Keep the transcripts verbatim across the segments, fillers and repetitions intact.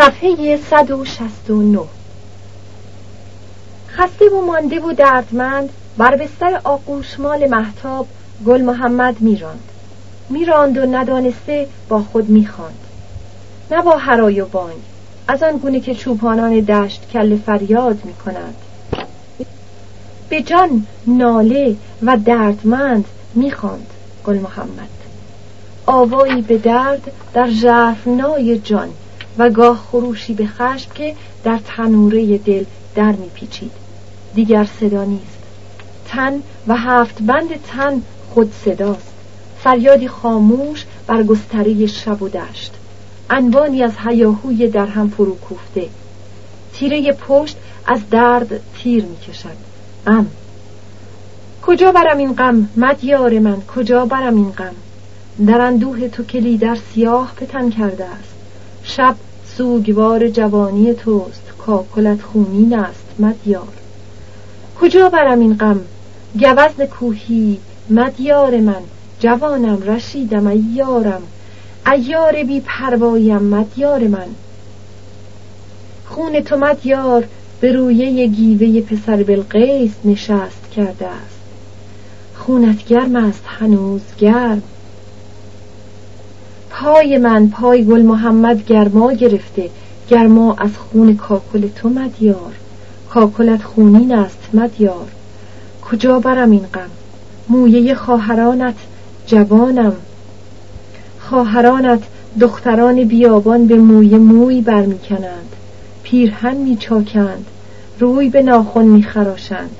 صفحه صد و شصت و نه. خسته و مانده و دردمند بر بستر آغوشمال مهتاب گل محمد میراند میراند و ندانسته با خود میخواند، نه با هرای و بانگ از آن گونه که چوپانان دشت کل فریاد میکنند، به جان ناله و دردمند میخواند. گل محمد آوایی به درد در ژرفنای جان و گاه خروشی به خشم که در تنوره دل در میپیچید. دیگر صدا نیست، تن و هفت بند تن خود صداست، فریادی خاموش بر گستره شب و دشت، انبانی از هیاهوی در هم فرو کوفته. تیره پشت از درد تیر میکشد. غم کجا برم این غم مدیار من، کجا برم این غم؟ در اندوه تو کلیدر سیاه پتن کرده است، شب سوگوار جوانی توست، کاکلت خونین است مدیار. کجا برم این غم گوزن کوهی مدیار من، جوانم رشیدم ایارم، ایار بی پرواییم مدیار من. خون تو مدیار به رویه گیوه پسر بلقیس نشست کرده است، خونت گرم است هنوز گرم. پای من پای گل محمد گرما گرفته، گرما از خون کاکل تو مدیار، کاکلت خونین است مدیار. کجا برم این غم مویه خواهرانت جوانم، خواهرانت دختران بیابان به موی موی برمیکنند، پیرهن میچاکند، روی به ناخن میخراشند.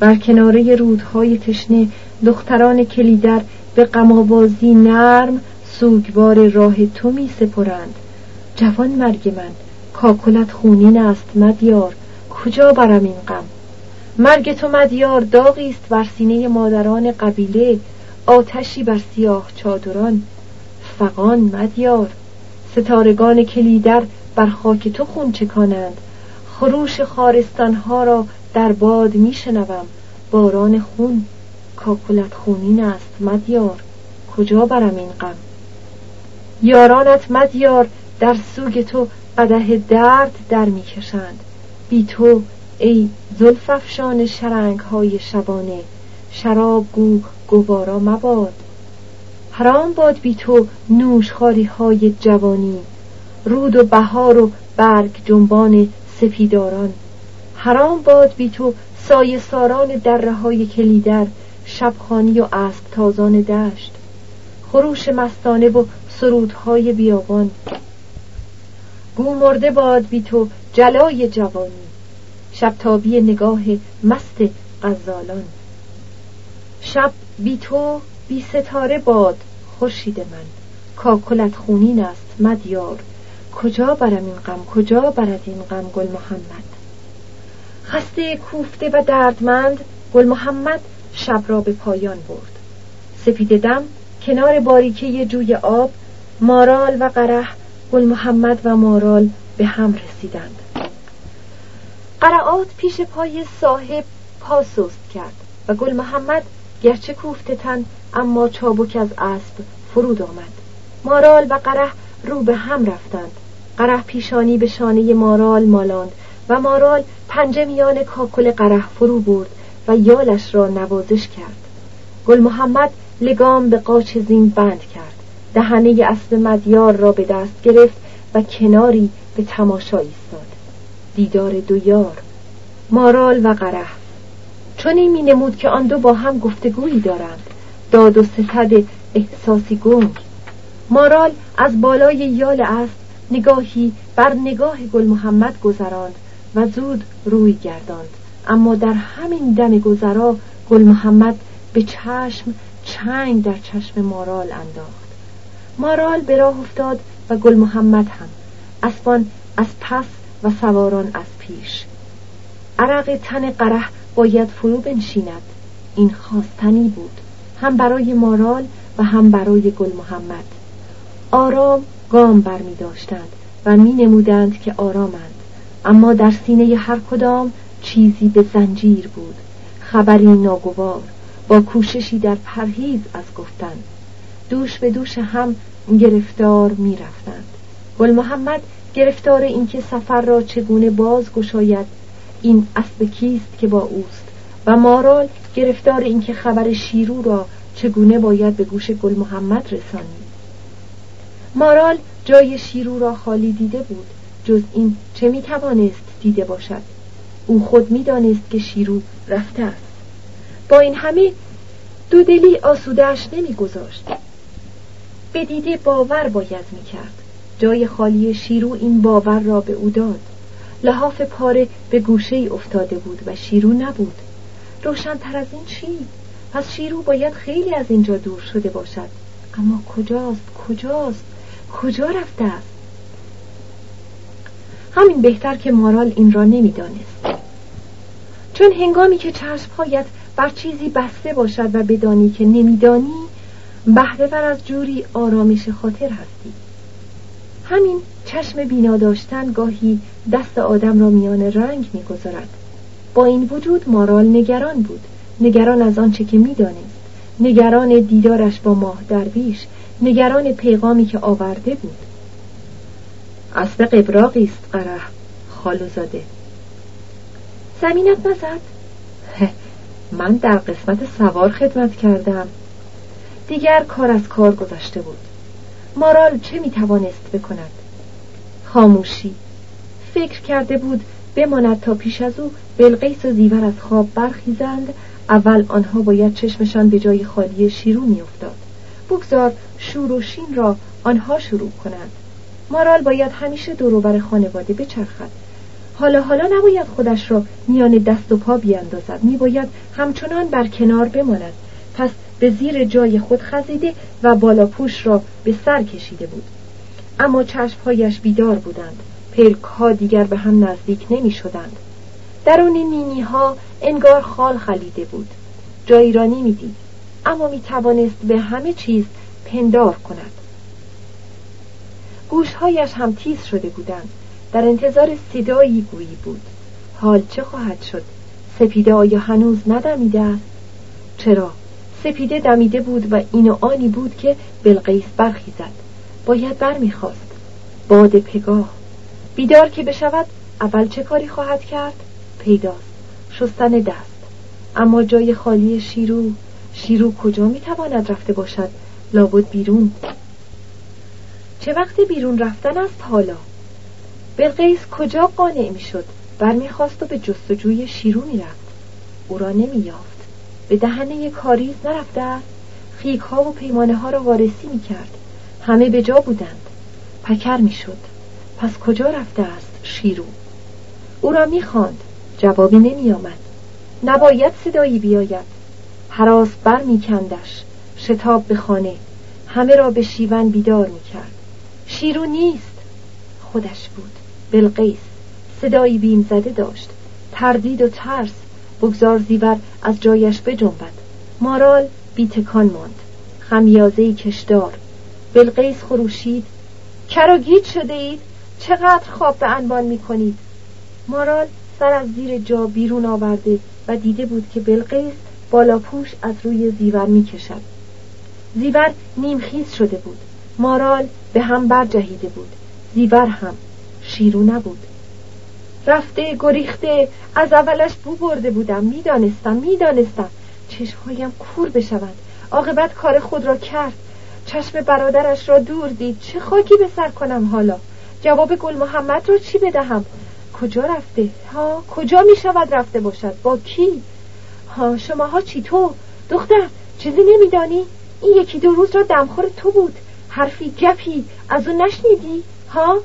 بر کناره رودهای تشنه دختران کلیدر به غم‌آوازی نرم سوگوار راه تو می سپرند. جوان مرگ من کاکلت خونین است مدیار، کجا برم این غم؟ مرگ تو مدیار داغی است بر سینه مادران قبیله، آتشی بر سیاه چادران فغان مدیار. ستارگان کلیدر بر خاک تو خون چکانند، خروش خارستانها را در باد می شنوم، باران خون کاکلت خونین است مدیار، کجا برم این غم؟ یارانت مدیار در سوگ تو قدح درد در می کشند، بی تو ای زلف‌افشان شرنگ های شبانه، شراب گو گوارا مباد، حرام باد بی تو نوشخاری های جوانی، رود و بهار و برگ جنبان سپیداران، حرام باد بی تو سایه ساران دره های کلیدر، شبخانی و اسب تازان دشت، خروش مستانه و سرودهای بیابان. گو مرده باد بی تو جلای جوانی، شبتابی نگاه مست غزالان، شب بی تو بی ستاره باد خورشید من، کاکلت خونین است مدیار، کجا برم این غم؟ کجا برد این غم؟ گل محمد خسته کوفته و دردمند، گل محمد شب را به پایان برد. سپید دم کنار باریکه جوی آب، مارال و قره، گل محمد و مارال به هم رسیدند. قرعات پیش پای صاحب پا سست کرد و گل محمد گرچه کوفته تن اما چابک از اسب فرود آمد. مارال و قره رو به هم رفتند، قره پیشانی به شانه مارال مالاند و مارال پنجه میان کاکل قره فرو برد و یالش را نوازش کرد. گل محمد لگام به قاچ زین بند کرد، دهنه اسب مدیار را به دست گرفت و کناری به تماشا ایستاد. دیدار دو یار مارال و قره چنین می نمود که آن دو با هم گفتگویی دارند، داد و ستد احساسی گنگ. مارال از بالای یال اسب نگاهی بر نگاه گل محمد گذراند و زود روی گرداند، اما در همین دم گذرا گل محمد به چشم چنگ در چشم مارال انداخت. مارال به راه افتاد و گل محمد هم، اسبان از پس و سواران از پیش. عرق تن قره باید فرو بنشیند، این خواستنی بود، هم برای مارال و هم برای گل محمد. آرام گام بر می داشتند و می نمودند که آرامند، اما در سینه هر کدام چیزی به زنجیر بود، خبری ناگوار با کوششی در پرهیز از گفتن. دوش به دوش هم گرفتار می رفتند. گل محمد گرفتار اینکه سفر را چگونه باز گشاید، این اسب کیست که با اوست، و مارال گرفتار اینکه خبر شیرو را چگونه باید به گوش گل محمد رسانی. مارال جای شیرو را خالی دیده بود، جز این چه می توانست دیده باشد؟ او خود می دانست که شیرو رفته است. با این همه دو دلی آسودش نمی گذاشت. به دیده باور باید می کرد. جای خالی شیرو این باور را به او داد. لحاف پاره به گوشه ای افتاده بود و شیرو نبود. روشن‌تر از این چی؟ پس شیرو باید خیلی از اینجا دور شده باشد. اما کجاست؟ کجاست؟ کجا رفته است؟ همین بهتر که مارال این را نمی‌دانست. چون هنگامی که چشم‌هایت بر چیزی بسته باشد و بدانی که نمی‌دانی، بهره‌ور از جوری آرامش خاطر هستی. همین چشم بینا داشتن گاهی دست آدم را میان رنگ می‌گذارد. با این وجود مارال نگران بود، نگران از آنچه که می‌دانست، نگران دیدارش با ماه درویش، نگران پیغامی که آورده بود. اسب قبراقی است قره خالوزاده. زمینت نزد؟ من در قسمت سوار خدمت کردم. دیگر کار از کار گذشته بود. مارال چه میتوانست بکند؟ خاموشی. فکر کرده بود بماند تا پیش از او بلقیس و زیور از خواب برخیزند. اول آنها باید چشمشان به جای خالی شیرو میافتاد. بگذار شور و شین را آنها شروع کنند. مارال باید همیشه دوروبر خانواده بچرخد. حالا حالا نباید خودش را میان دست و پا بیاندازد، میباید همچنان بر کنار بماند. پس به زیر جای خود خزیده و بالا پوش را به سر کشیده بود. اما چشمهایش بیدار بودند. پلک ها دیگر به هم نزدیک نمی شدند. درون نینی ها انگار خال خلیده بود. جایی را نمی دید، اما می توانست به همه چیز پندار کند. گوشهایش هم تیز شده بودند، در انتظار صدایی گویی بود. حال چه خواهد شد؟ سپیده آیا هنوز ندمیده است؟ چرا؟ سپیده دمیده بود و این و آنی بود که بلقیس برخیزد. باید برمیخواست. باد پگاه. بیدار که بشود اول چه کاری خواهد کرد؟ پیداست، شستن دست. اما جای خالی شیرو، شیرو کجا میتواند رفته باشد؟ لابد بیرون. چه وقت بیرون رفتن است حالا؟ بلقیس کجا قانع می شد؟ برمیخواست و به جستجوی شیرو می رفت. او را نمی یافت. به دهنه کاریز نرفته است. خیک ها و پیمانه ها را وارسی می کرد. همه به جا بودند. پکر می شد. پس کجا رفته است شیرو؟ او را می خواند. جوابی نمی آمد. نباید صدایی بیاید. هراس بر می کندش. شتاب به خانه. همه را به شیون بیدار می کرد. شیرو نیست. خودش بود، بلقیس. صدایی بیم زده داشت، تردید و ترس. بگذار زیور از جایش بجنبد. مارال بی تکان ماند، خمیازهی کشدار. بلقیس خروشید: کراگیت شده اید؟ چقدر خواب به انبان می کنید؟ مارال سر از زیر جا بیرون آورده و دیده بود که بلقیس بالا پوش از روی زیور می کشد. زیور نیمخیز شده بود. مارال به هم برجهیده بود. زیور هم. شیرو نبود. رفته، گریخته. از اولش بو برده بودم. میدانستم میدانستم چشمهایم کور بشود. عاقبت کار خود را کرد. چشم برادرش را دور دید. چه خاکی به سر کنم حالا؟ جواب گل محمد را چی بدهم؟ کجا رفته؟ ها، کجا میشود رفته باشد؟ با کی؟ ها، شماها چی؟ تو دختر چیزی نمیدانی؟ این یکی دو روز را دمخور تو بود. حرفی گپی از اون نشنیدی؟ ها؟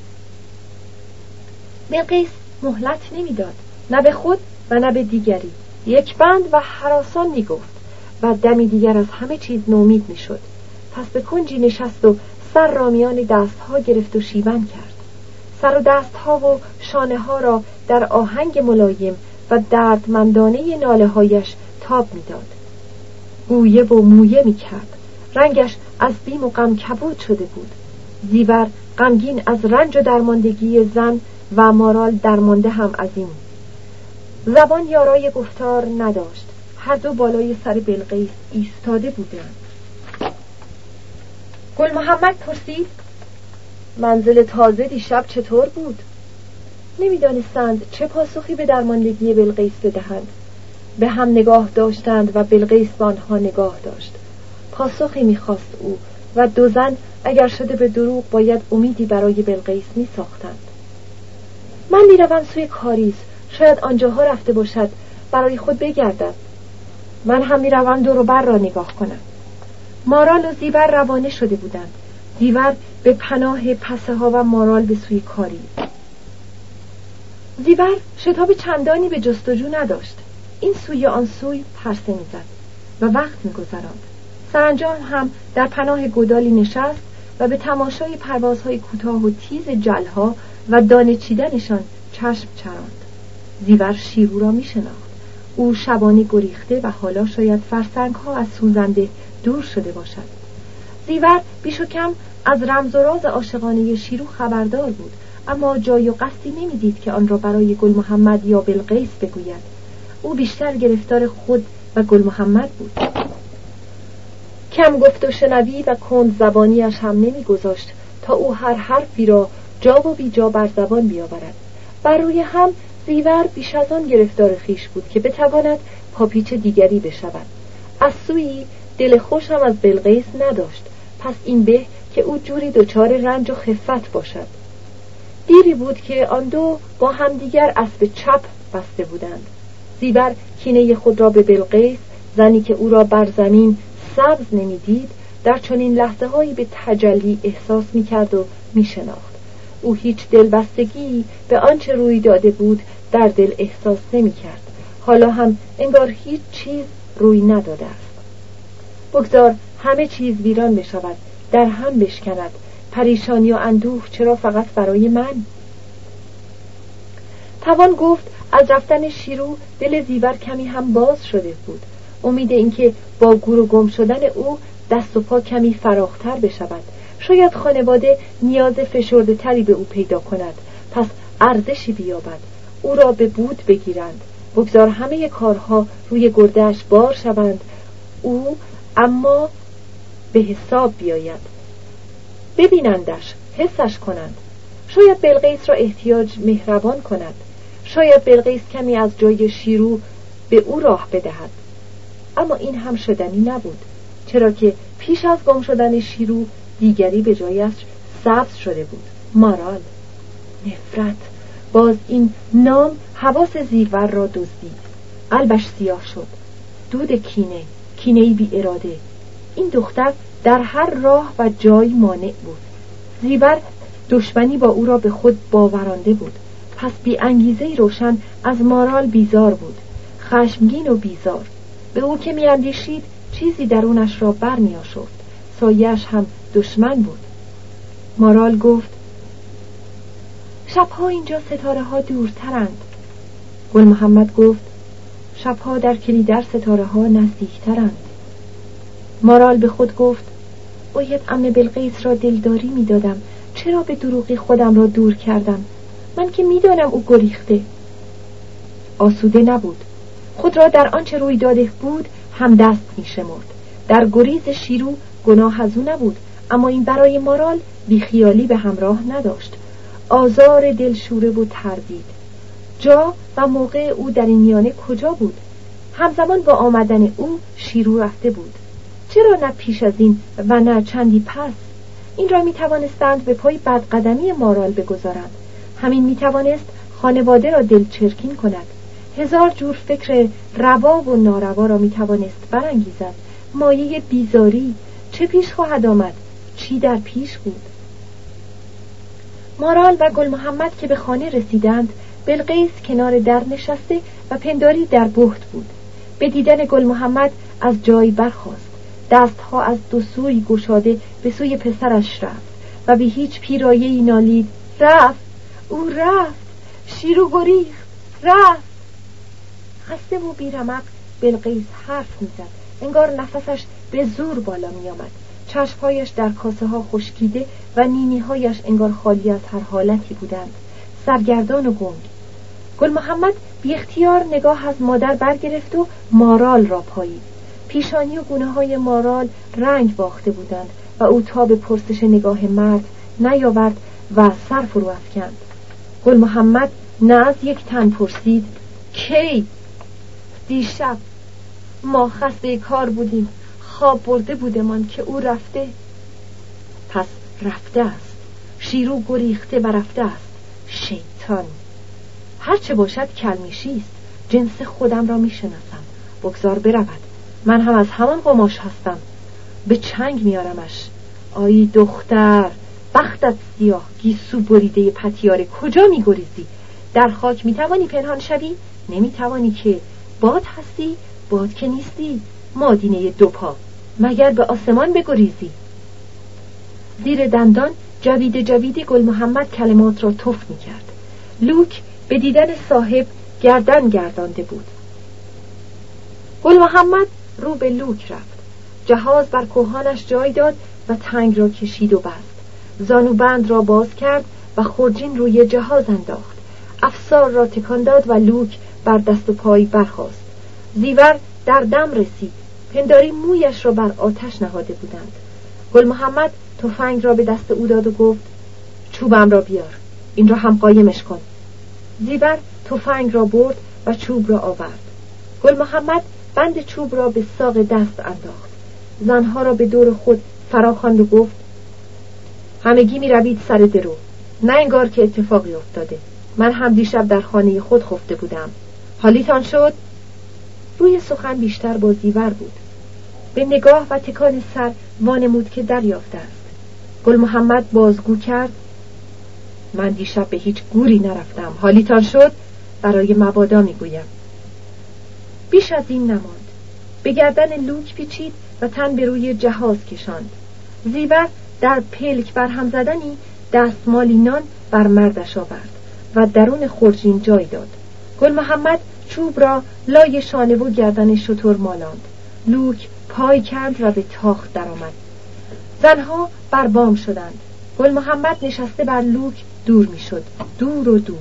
بلقیس مهلت نمیداد، نه به خود و نه به دیگری. یک بند و هراسان میگفت و دمی دیگر از همه چیز نومید میشد. پس به کنجی نشست و سر را میان دستها گرفت و شیون کرد. سر و دستها و شانه ها را در آهنگ ملایم و دردمندانه ناله هایش تاب میداد. گویه و مویه میکرد. رنگش از بیم و غم کبود شده بود. زیور غمگین از رنج و درماندگی زن و مارال درمانده هم از این. زبان یارای گفتار نداشت. هر دو بالای سر بلقیس ایستاده بودند. گل محمد پرسید: منزل تازه دیشب چطور بود؟ نمیدانستند چه پاسخی به درماندگی بلقیس بدهند. به هم نگاه داشتند و بلقیس به آنها نگاه داشت. پاسخی میخواست او و دو زن اگر شده به دروغ باید امیدی برای بلقیس میساختند. من میروم سوی کاریز، شاید آنجاها رفته باشد، برای خود بگردم. من هم میروم دور و بر را نگاه کنم. مارال و زیور روانه شده بودند. زیور به پناه پسه ها و مارال به سوی کاریز. زیور شتاب چندانی به جستجو نداشت. این سوی آن سوی پرسه میزد و وقت میگذراند. سرانجام هم در پناه گودالی نشست و به تماشای پروازهای کوتاه و تیز جلها و دانه چیدنشان چشم چراند. زیور شیرو را میشناخت. او شبانه گریخته و حالا شاید فرسنگ ها از سوزنده دور شده باشد. زیور بیش و کم از رمز و راز عاشقانه شیرو خبردار بود، اما جای و قصدی نمیدید که آن را برای گل محمد یا بلقیس بگوید. او بیشتر گرفتار خود و گل محمد بود. کم گفت و شنوی و کند زبانیش هم نمی گذاشت تا او هر حرفی را جا و بی جا بر زبان بیاورد. بر روی هم زیور بیش از آن گرفتار خیش بود که بتواند پاپیچ دیگری بشود. از سوی دل خوش هم از بلقیس نداشت، پس این به که او جوری دچار رنج و خفت باشد. دیری بود که آن دو با همدیگر اسب چپ بسته بودند. زیور کینه خود را به بلقیس، زنی که او را بر زمین سبز نمیدید، در چنین لحظه هایی به تجلی احساس میکرد و میشناخت. او هیچ دلبستگی به آنچه روی داده بود در دل احساس نمیکرد. حالا هم انگار هیچ چیز روی نداده است. بگذار همه چیز ویران بشود، در هم بشکند. پریشانی و اندوه چرا فقط برای من؟ توان گفت از رفتن شیرو دل زیور کمی هم باز شده بود. امید اینکه با گور و گم شدن او دست و پا کمی فراختر بشود، شاید خانواده نیاز فشرده تری به او پیدا کند، پس ارزشی بیابد، او را به بود بگیرند. بگذار همه کارها روی گردهش بار شوند، او اما به حساب بیاید، ببینندش، حسش کنند. شاید بلقیس را احتیاج مهربان کند، شاید بلقیس کمی از جای شیرو به او راه بدهد. اما این هم شدنی نبود، چرا که پیش از گم شدن شیرو دیگری به جایش سبز شده بود، مارال. نفرت! باز این نام حواس زیور را دزدید. قلبش سیاه شد. دود کینه، کینه‌ای بی اراده. این دختر در هر راه و جای مانع بود. زیور دشمنی با او را به خود باورانده بود، پس بی انگیزه روشن از مارال بیزار بود، خشمگین و بیزار. به او که می اندیشید چیزی درونش را بر می آشفت. سایه‌اش هم دشمن بود. مارال گفت شبها اینجا ستاره ها دورترند. گل محمد گفت شبها در کلیدر ستاره ها نزدیکترند. مارال به خود گفت باید عمه بلقیس را دلداری می دادم. چرا به دروغی خودم را دور کردم؟ من که می دانم او گریخته. آسوده نبود. خود را در آنچه روی داده بود هم دست می شمرد. در گریز شیرو گناه از او نبود، اما این برای مارال بیخیالی به همراه نداشت. آزار دلشوره و تردید. جا و موقع او در این میانه کجا بود؟ همزمان با آمدن او شیرو رفته بود. چرا نه پیش از این و نه چندی پس؟ این را می توانستند به پای بدقدمی مارال بگذارند. همین می توانست خانواده را دلچرکین کند. هزار جور فکر روا و ناروا را می توانست برانگیزد. مایه بیزاری. چه پیش خواهد آمد؟ چی در پیش بود؟ مارال و گل محمد که به خانه رسیدند، بلقیس کنار در نشسته و پنداری در بهت بود. به دیدن گل محمد از جای برخاست. دستها از دو سوی گشاده به سوی پسرش رفت و به هیچ پیرایه‌ای نالید. رفت! او رفت! شیرو گریخت! رفت! خسته و بیرمق بلقیس حرف میزد. انگار نفسش به زور بالا میآمد. چشمهایش در کاسه ها خشکیده و نینی هایش انگار خالی از هر حالتی بودند، سرگردان و گنگ. گل محمد بی اختیار نگاه از مادر برگرفت و مارال را پایید. پیشانی و گونه های مارال رنگ باخته بودند و او تا به پرسش نگاه مرد نیاورد و سر فرو افکند. گل محمد نه از یک تن پرسید کی؟ دیشب. ما خسته کار بودیم، خواب برده بودمان که او رفته. پس رفته است. شیرو گریخته و رفته است. شیطان. هرچه باشد کلمیشی است. جنس خودم را می شناسم. بگذار برود، من هم از همان قماش هستم. به چنگ میارمش. آی دختر، بختت سیاه، گیسو بریده پتیاره، کجا میگریزی؟ در خاک میتوانی پنهان شوی؟ نمیتوانی که. باد هستی؟ باد که نیستی، مادینه دو پا. مگر به آسمان بگریزی؟ زیر دندان جویده جویده گل محمد کلمات را تف میکرد. لوک به دیدن صاحب گردن گردانده بود. گل محمد رو به لوک رفت. جهاز بر کوهانش جای داد و تنگ را کشید و بست. زانوبند را باز کرد و خورجین روی جهاز انداخت. افسار را تکان داد و لوک بر دست و پای برخاست. زیور در دم رسید. پنداری مویش را بر آتش نهاده بودند. گل محمد تفنگ را به دست او داد و گفت چوبم را بیار، این را هم قایمش کن. زیور تفنگ را برد و چوب را آورد. گل محمد بند چوب را به ساق دست انداخت. زنها را به دور خود فراخواند و گفت همگی می روید سر درو، نه انگار که اتفاقی افتاده. من هم دیشب در خانه خود خفته بودم. حالیتان شد؟ روی سخن بیشتر با زیور بود. به نگاه و تکان سر وانمود که دریافته است. گل محمد بازگو کرد من دیشب به هیچ گوری نرفتم. حالیتان شد؟ برای مبادا می گویم. بیش از این نماند. به گردن لوک پیچید و تن به روی جهاز کشاند. زیور در پلک برهم زدنی دستمالی نان بر مردش آورد و درون خورجین جای داد. گل محمد چوب را لای شانه و گردن شتر مالاند. لوک پای کرد و به تاخت درآمد. زنها بر بام شدند. گل محمد نشسته بر لوک دور می شد. دور و دور.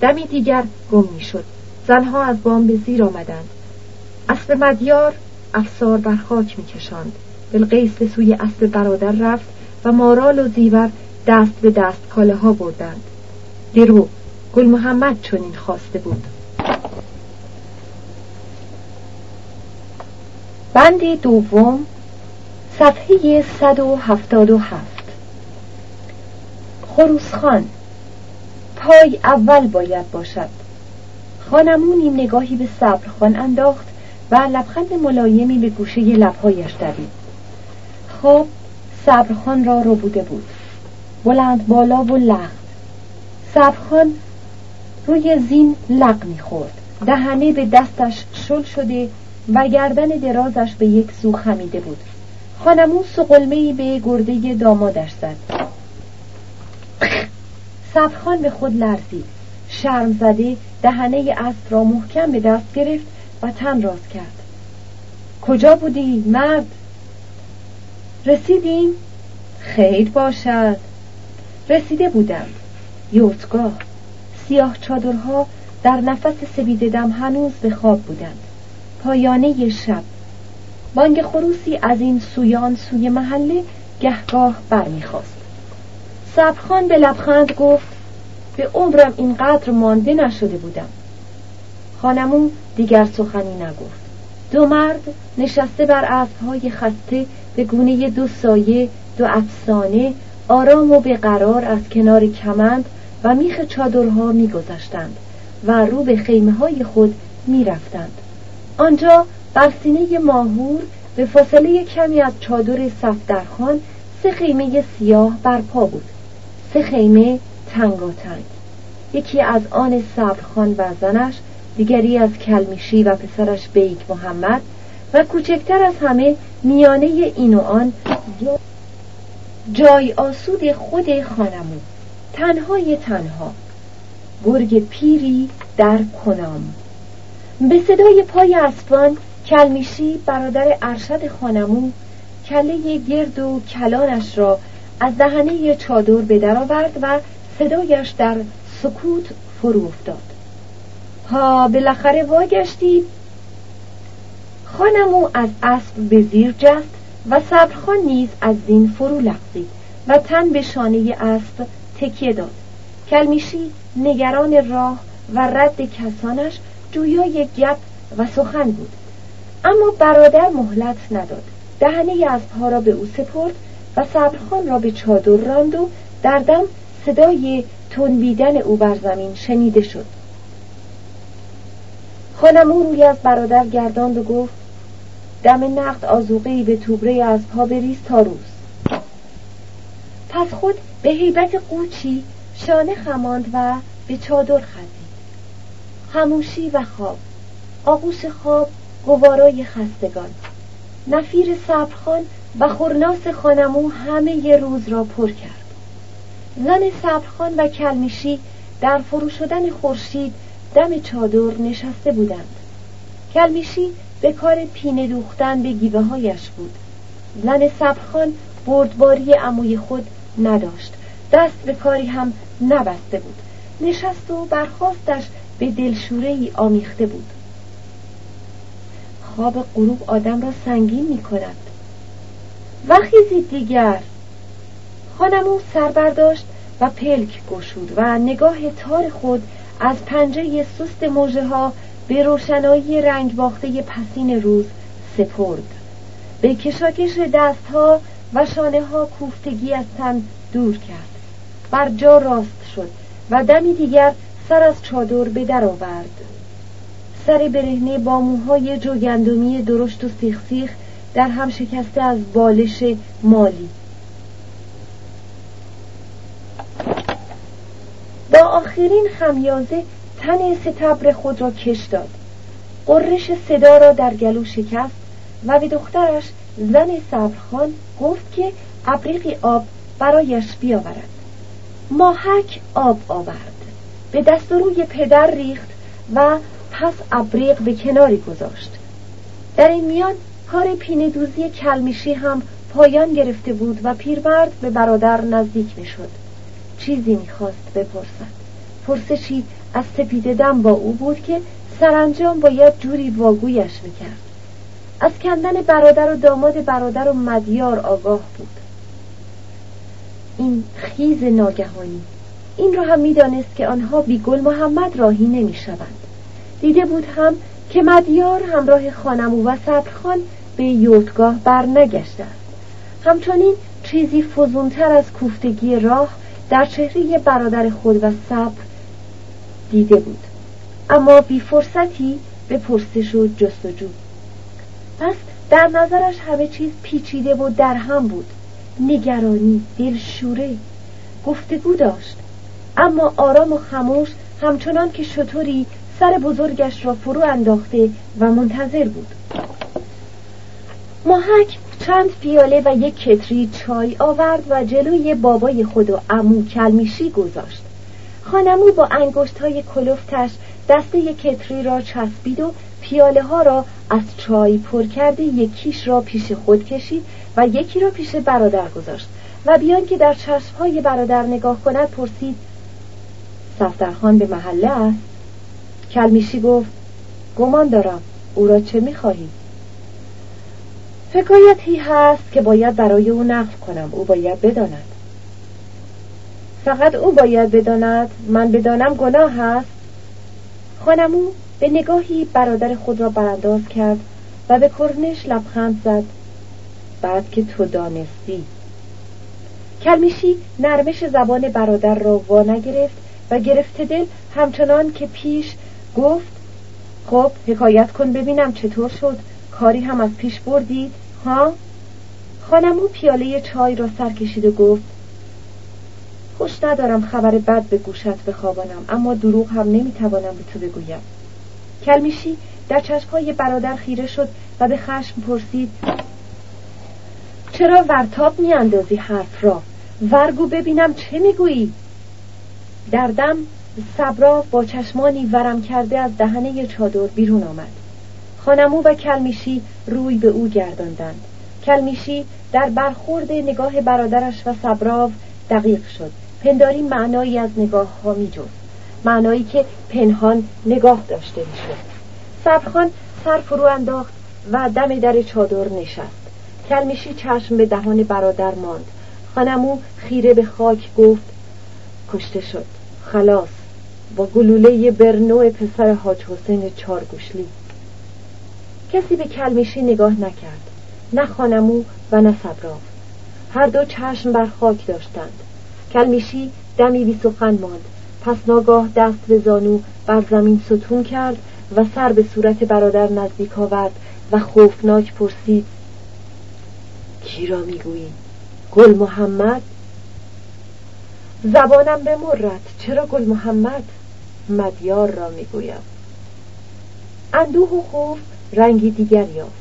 دمی دیگر گم می شد. زنها از بام به زیر آمدند. اسب مدیار افسار بر خاک می کشاند. بلقیس به سوی اسب برادر رفت و مارال و زیور دست به دست کاله ها بردند. درو گل محمد چنین خواسته بود. بند دوم، صفحه صد و هفتاد و هفت. خروسخان. پای اول باید باشد. خانمونی نگاهی به صبرخان انداخت و لبخند ملایمی به گوشه لبهایش دوید. خواب صبرخان را ربوده بود، بلند بالا و لخت. صبرخان روی زین لق می‌خورد. دهنه به دستش شل شده و گردن درازش به یک سو خمیده بود. خانمون سقلمه‌ای به گرده دامادش زد. صبرخان به خود لرزید. شرم زده دهنه اسب را محکم به دست گرفت و تن راست کرد. کجا بودی مرد؟ رسیدیم؟ خیر باشد. رسیده بودم. یوتگاه. سیاه چادرها در نفس سبیددم هنوز به خواب بودند. پایانه شب. بانگ خروسی از این سویان سوی محله گهگاه برمیخواست. صبرخان به لبخند گفت به عمرم اینقدر مانده نشده بودم. خانمو دیگر سخنی نگفت. دو مرد نشسته بر اسب‌های خسته به گونه دو سایه، دو افسانه، آرام و به قرار از کنار کمند و میخ چادرها میگذشتند و رو به خیمه‌های خود میرفتند. آنجا بر سینه ماهور به فاصله کمی از چادر صفدرخان سه خیمه سیاه برپا بود. سه خیمه تنگاتنگ. یکی از آن صبرخان و زنش، دیگری از کلمیشی و پسرش بیگ محمد و کوچکتر از همه میانه این و آن جای آسود خود خانمون. تنهای تنها. گرگ پیری در کنام. به صدای پای اسبان کلمیشی برادر ارشد خانمون کله گرد و کلانش را از دهنه چادر به در آورد و صدایش در سکوت فرو افتاد. ها بالاخره واگشتید. خانمو از اسب به زیر جست و صبرخان نیز از زین فرو لغزید و تن به شانه اسب تکیه داد. کلمیشی نگران راه و رد کسانش جویای گپ و سخن بود، اما برادر مهلت نداد. دهنه اسب‌ها را به او سپرد و صبرخان را به چادر راند و در دم صدای تنبیدن او بر زمین شنیده شد. خانمو روی از برادر گرداند و گفت: دم نقد آذوقه‌ای به توبره اسب‌ها بریز تا روز. پس خود به هیبت قوچی شانه خماند و به چادر خزید. خاموشی و خواب. آغوش خواب گوارای خستگان. نفیر صبرخان و خورناس خانمو همه ی روز را پر کرد. زن صبرخان و کلمیشی در فرو شدن خورشید دم چادر نشسته بودند. کلمیشی به کار پینه دوختن به گیوه هایش بود. زن صبرخان بردباری عموی خود نداشت، دست به کاری هم نبسته بود. نشست و برخاستش به دلشوره‌ای آمیخته بود. خواب غروب آدم را سنگین می کند. وخیزید دیگر. خانمو سر برداشت و پلک گشود و نگاه تار خود از پنجه سست موجه ها به روشنایی رنگ باخته پسین روز سپرد. به کشاکش دست ها و شانه ها کوفتگی از تن دور کرد. بر جا راست شد و دمی دیگر سر از چادر به در آورد. سر برهنه با موهای جوگندمی درشت و سیخ سیخ در هم شکسته از بالش مالی. با آخرین خمیازه تن ستبر خود را کش داد. قرش صدا را در گلو شکست و به دخترش زن صبرخان گفت که ابریقی آب برایش بیاورد. ماهک آب آورد، به دست و روی پدر ریخت و پس ابریق به کناری گذاشت. در این میان کار پینه‌دوزی کلمیشی هم پایان گرفته بود و پیرمرد به برادر نزدیک میشد. چیزی میخواست بپرسد. پرسشی از سپیده دم با او بود که سرانجام باید جوری واگویش میکرد. از کندن برادر و داماد برادر و مدیار آگاه بود. این خیز ناگهانی، این را هم میدانست که آنها بیگل محمد راهی نمیشوند. دیده بود هم که مدیار همراه خانمو و صبرخان به یوتگاه برنگشته است. همچنین چیزی فزونتر از کوفتگی راه در چهره برادر خود و صبر دیده بود، اما بی فرصتی به پرسش و جستجو. پس در نظرش همه چیز پیچیده و درهم بود. نگرانی، دلشوره، گفتگو داشت، اما آرام و خاموش، همچنان که شتری سر بزرگش را فرو انداخته و منتظر بود. ماهک چند پیاله و یک کتری چای آورد و جلوی بابای خود و عمو کلمیشی گذاشت. خانمو با انگشت‌های کلفتش دسته کتری را چسبید و پیاله ها را از چای پر کرده یکیش را پیش خود کشید و یکی را پیش برادر گذاشت و بیان که در چشم‌های برادر نگاه کند پرسید: صفدرخان به محله است؟ کلمیشی گفت: گمان دارم. او را چه می‌خواهی؟ حکایتی هست که باید برای او نقل کنم. او باید بداند. فقط او باید بداند. من بدانم گناه هست؟ خانمو به نگاهی برادر خود را برانداز کرد و به کرنش لبخند زد: بعد که تو دانستی. کلمیشی نرمش زبان برادر را وا نگرفت و گرفته دل همچنان که پیش گفت: خب حکایت کن ببینم چطور شد. کاری هم از پیش بردید ها؟ خانمو پیاله چای را سر کشید و گفت: خوش ندارم خبر بد به گوشت بخوابانم، اما دروغ هم نمیتوانم به تو بگویم. کلمیشی در چشمهای برادر خیره شد و به خشم پرسید: چرا ورتاب میاندازی حرف را؟ ورگو ببینم چه میگویی؟ در دم صبرا با چشمانی ورم کرده از دهنه چادر بیرون آمد. خانمو و کلمیشی روی به او گرداندند. کلمیشی در برخورد نگاه برادرش و صبراو دقیق شد. پنداری معنایی از نگاه ها می جست، معنایی که پنهان نگاه داشته می شد. صبرخان سر فرو انداخت و دم در چادر نشست. کلمیشی چشم به دهان برادر ماند. و نمو خیره به خاک گفت: کشته شد، خلاص، با گلوله برنو پسر حاج حسین چارگوشلی. کسی به کلمیشی نگاه نکرد، نه خانمو و نه صبراو. هر دو چشم بر خاک داشتند. کلمیشی دمی بی سخن ماند، پس ناگاه دست به زانو بر زمین ستون کرد و سر به صورت برادر نزدیک آورد و خوفناک پرسید: کی را میگویی؟ گل محمد؟ زبانم بمرد، چرا گل محمد؟ مدیار را میگویم. اندوه و خوف رنگی دیگر یافت.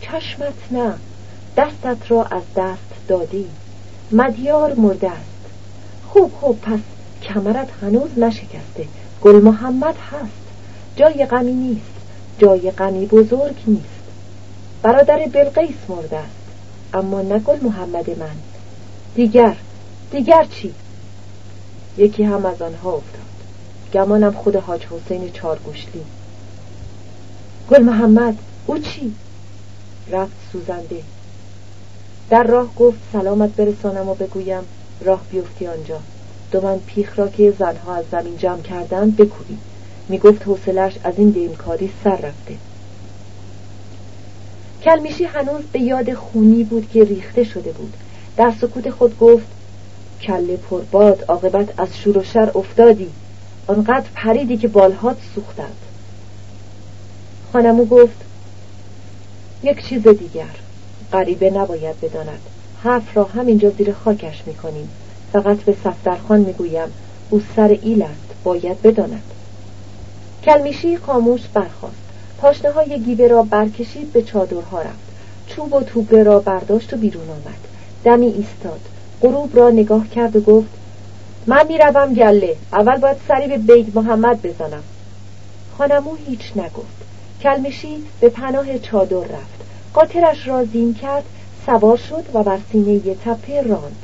چشمت نه، دستت را از دست دادی. مدیار مرده است. خوب خوب، پس کمرت هنوز نشکسته. گل محمد هست، جای غمی نیست، جای غمی بزرگ نیست. برادر بلقیس مرده است، اما نه گل محمد من. دیگر دیگر چی؟ یکی هم از آنها افتاد، گمانم خود حاج حسین چارگوشلی. گل محمد او چی؟ رفت سوزنده. در راه گفت: سلامت برسانم و بگویم راه بیفتی آنجا. دو من پیخ را که زنها از زمین جمع کردند بکوبی. میگفت حوصله‌اش از این دیمکاری سر رفته. کلمیشی هنوز به یاد خونی بود که ریخته شده بود. در سکوت خود گفت: کله پرباد، عاقبت از شور و شر افتادی، آنقدر پریدی که بالهات سوختند. خانمو گفت: یک چیز دیگر غریبه نباید بداند. حرف را همینجا زیر خاکش میکنیم. فقط به صفدرخان میگویم، او سر ایل است، باید بداند. کلمیشی خاموش برخاست، پاشنه های گیبه را برکشید، به چادرها رفت، چوب و توبره را برداشت و بیرون آمد. دمی ایستاد، غروب را نگاه کرد و گفت: من میروم گله، اول باید سری به بیگ محمد بزنم. خانمو هیچ نگفت. کلمیشی به پناه چادر رفت، قاطرش را زین کرد، سوار شد و بر سینه یه تپه راند.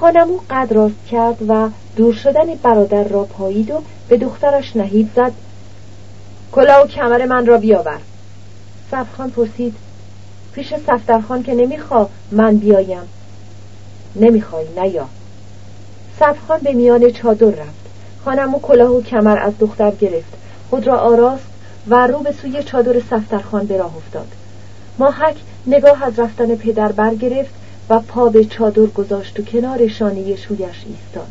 خانمو قد راست کرد و دور شدن برادر را پایید و به دخترش نهیب زد: کلا و کمر من را بیاور. صفخان پرسید: پیش صفدرخان که نمیخوا من بیایم؟ نمیخوای نیا. صفخان به میان چادر رفت. خانمو کلاه و کمر از دختر گرفت، خود را آراست و رو به سوی چادر صفدرخان به راه افتاد. ماهک نگاه از رفتن پدر برگرفت و پا به چادر گذاشت و کنار شانه شویش ایستاد.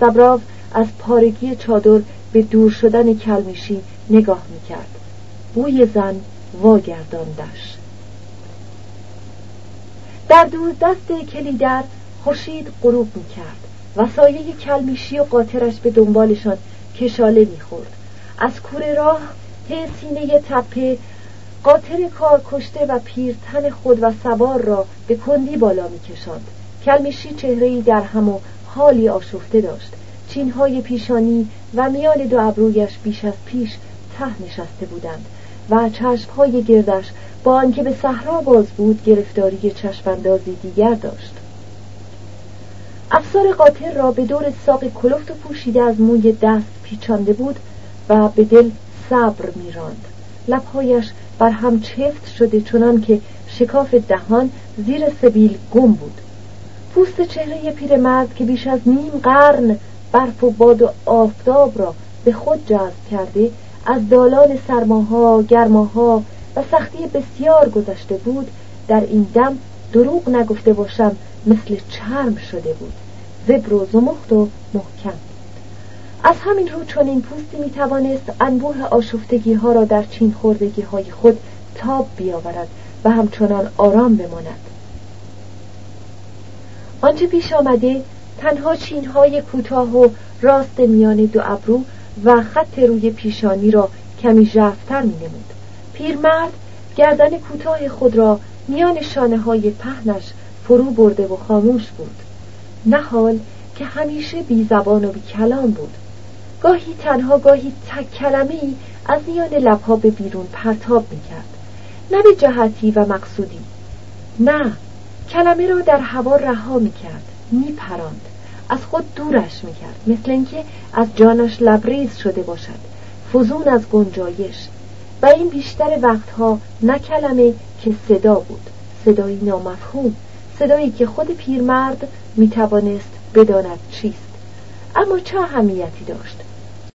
صبراو از پارگی چادر به دور شدن کلمیشی نگاه میکرد. بوی زن واگرداندش. در دور دست کلیدر خورشید غروب میکرد و سایه کلمیشی و قاطرش به دنبالشان کشاله میخورد. از کوره راه ته سینه تپه قاطر کار کشته و پیرتن خود و سوار را به کندی بالا میکشاند. کلمیشی چهره‌ای در هم و حالی آشفته داشت. چینهای پیشانی و میان دو ابرویش بیش از پیش ته نشسته بودند و چشمهای گردش با آنکه به صحرا باز بود گرفتاری چشماندازی دیگر داشت. افسار قاطر را به دور ساق کلفت و پوشیده از موی دست پیچانده بود و به دل صبر میراند. لبهایش بر هم چفت شده، چنان که شکاف دهان زیر سبیل گم بود. پوست چهره پیرمرد که بیش از نیم قرن برف و باد و آفتاب را به خود جذب کرده، از دالان سرماها، گرماها و سختی بسیار گذشته بود، در این دم دروغ نگفته باشم مثل چرم شده بود، زبر و زمخت و محکم. از همین رو چون این پوستی می توانست انبوه آشفتگی ها را در چین خوردگی های خود تاب بیاورد و همچنان آرام بماند. آنچه پیش آمده تنها چین های کوتاه و راست میان دو ابرو و خط روی پیشانی را کمی ژرف‌تر می نمود. پیرمرد گردن کوتاه خود را میان شانه های پهنش فرو برده و خاموش بود. نهال که همیشه بی زبان و بی کلام بود، گاهی تنها گاهی تک کلمه‌ای از میان لب‌ها به بیرون پرتاب می‌کرد، نه به جهتی و مقصودی، نه، کلمه را در هوا رها می‌کرد، می‌پراند، از خود دورش می‌کرد، مثل اینکه از جانش لبریز شده باشد، فزون از گنجایش. و این بیشتر وقتها نه کلمه که صدا بود، صدایی نامفهوم، صدایی که خود پیرمرد میتوانست بداند چیست، اما چه اهمیتی داشت؟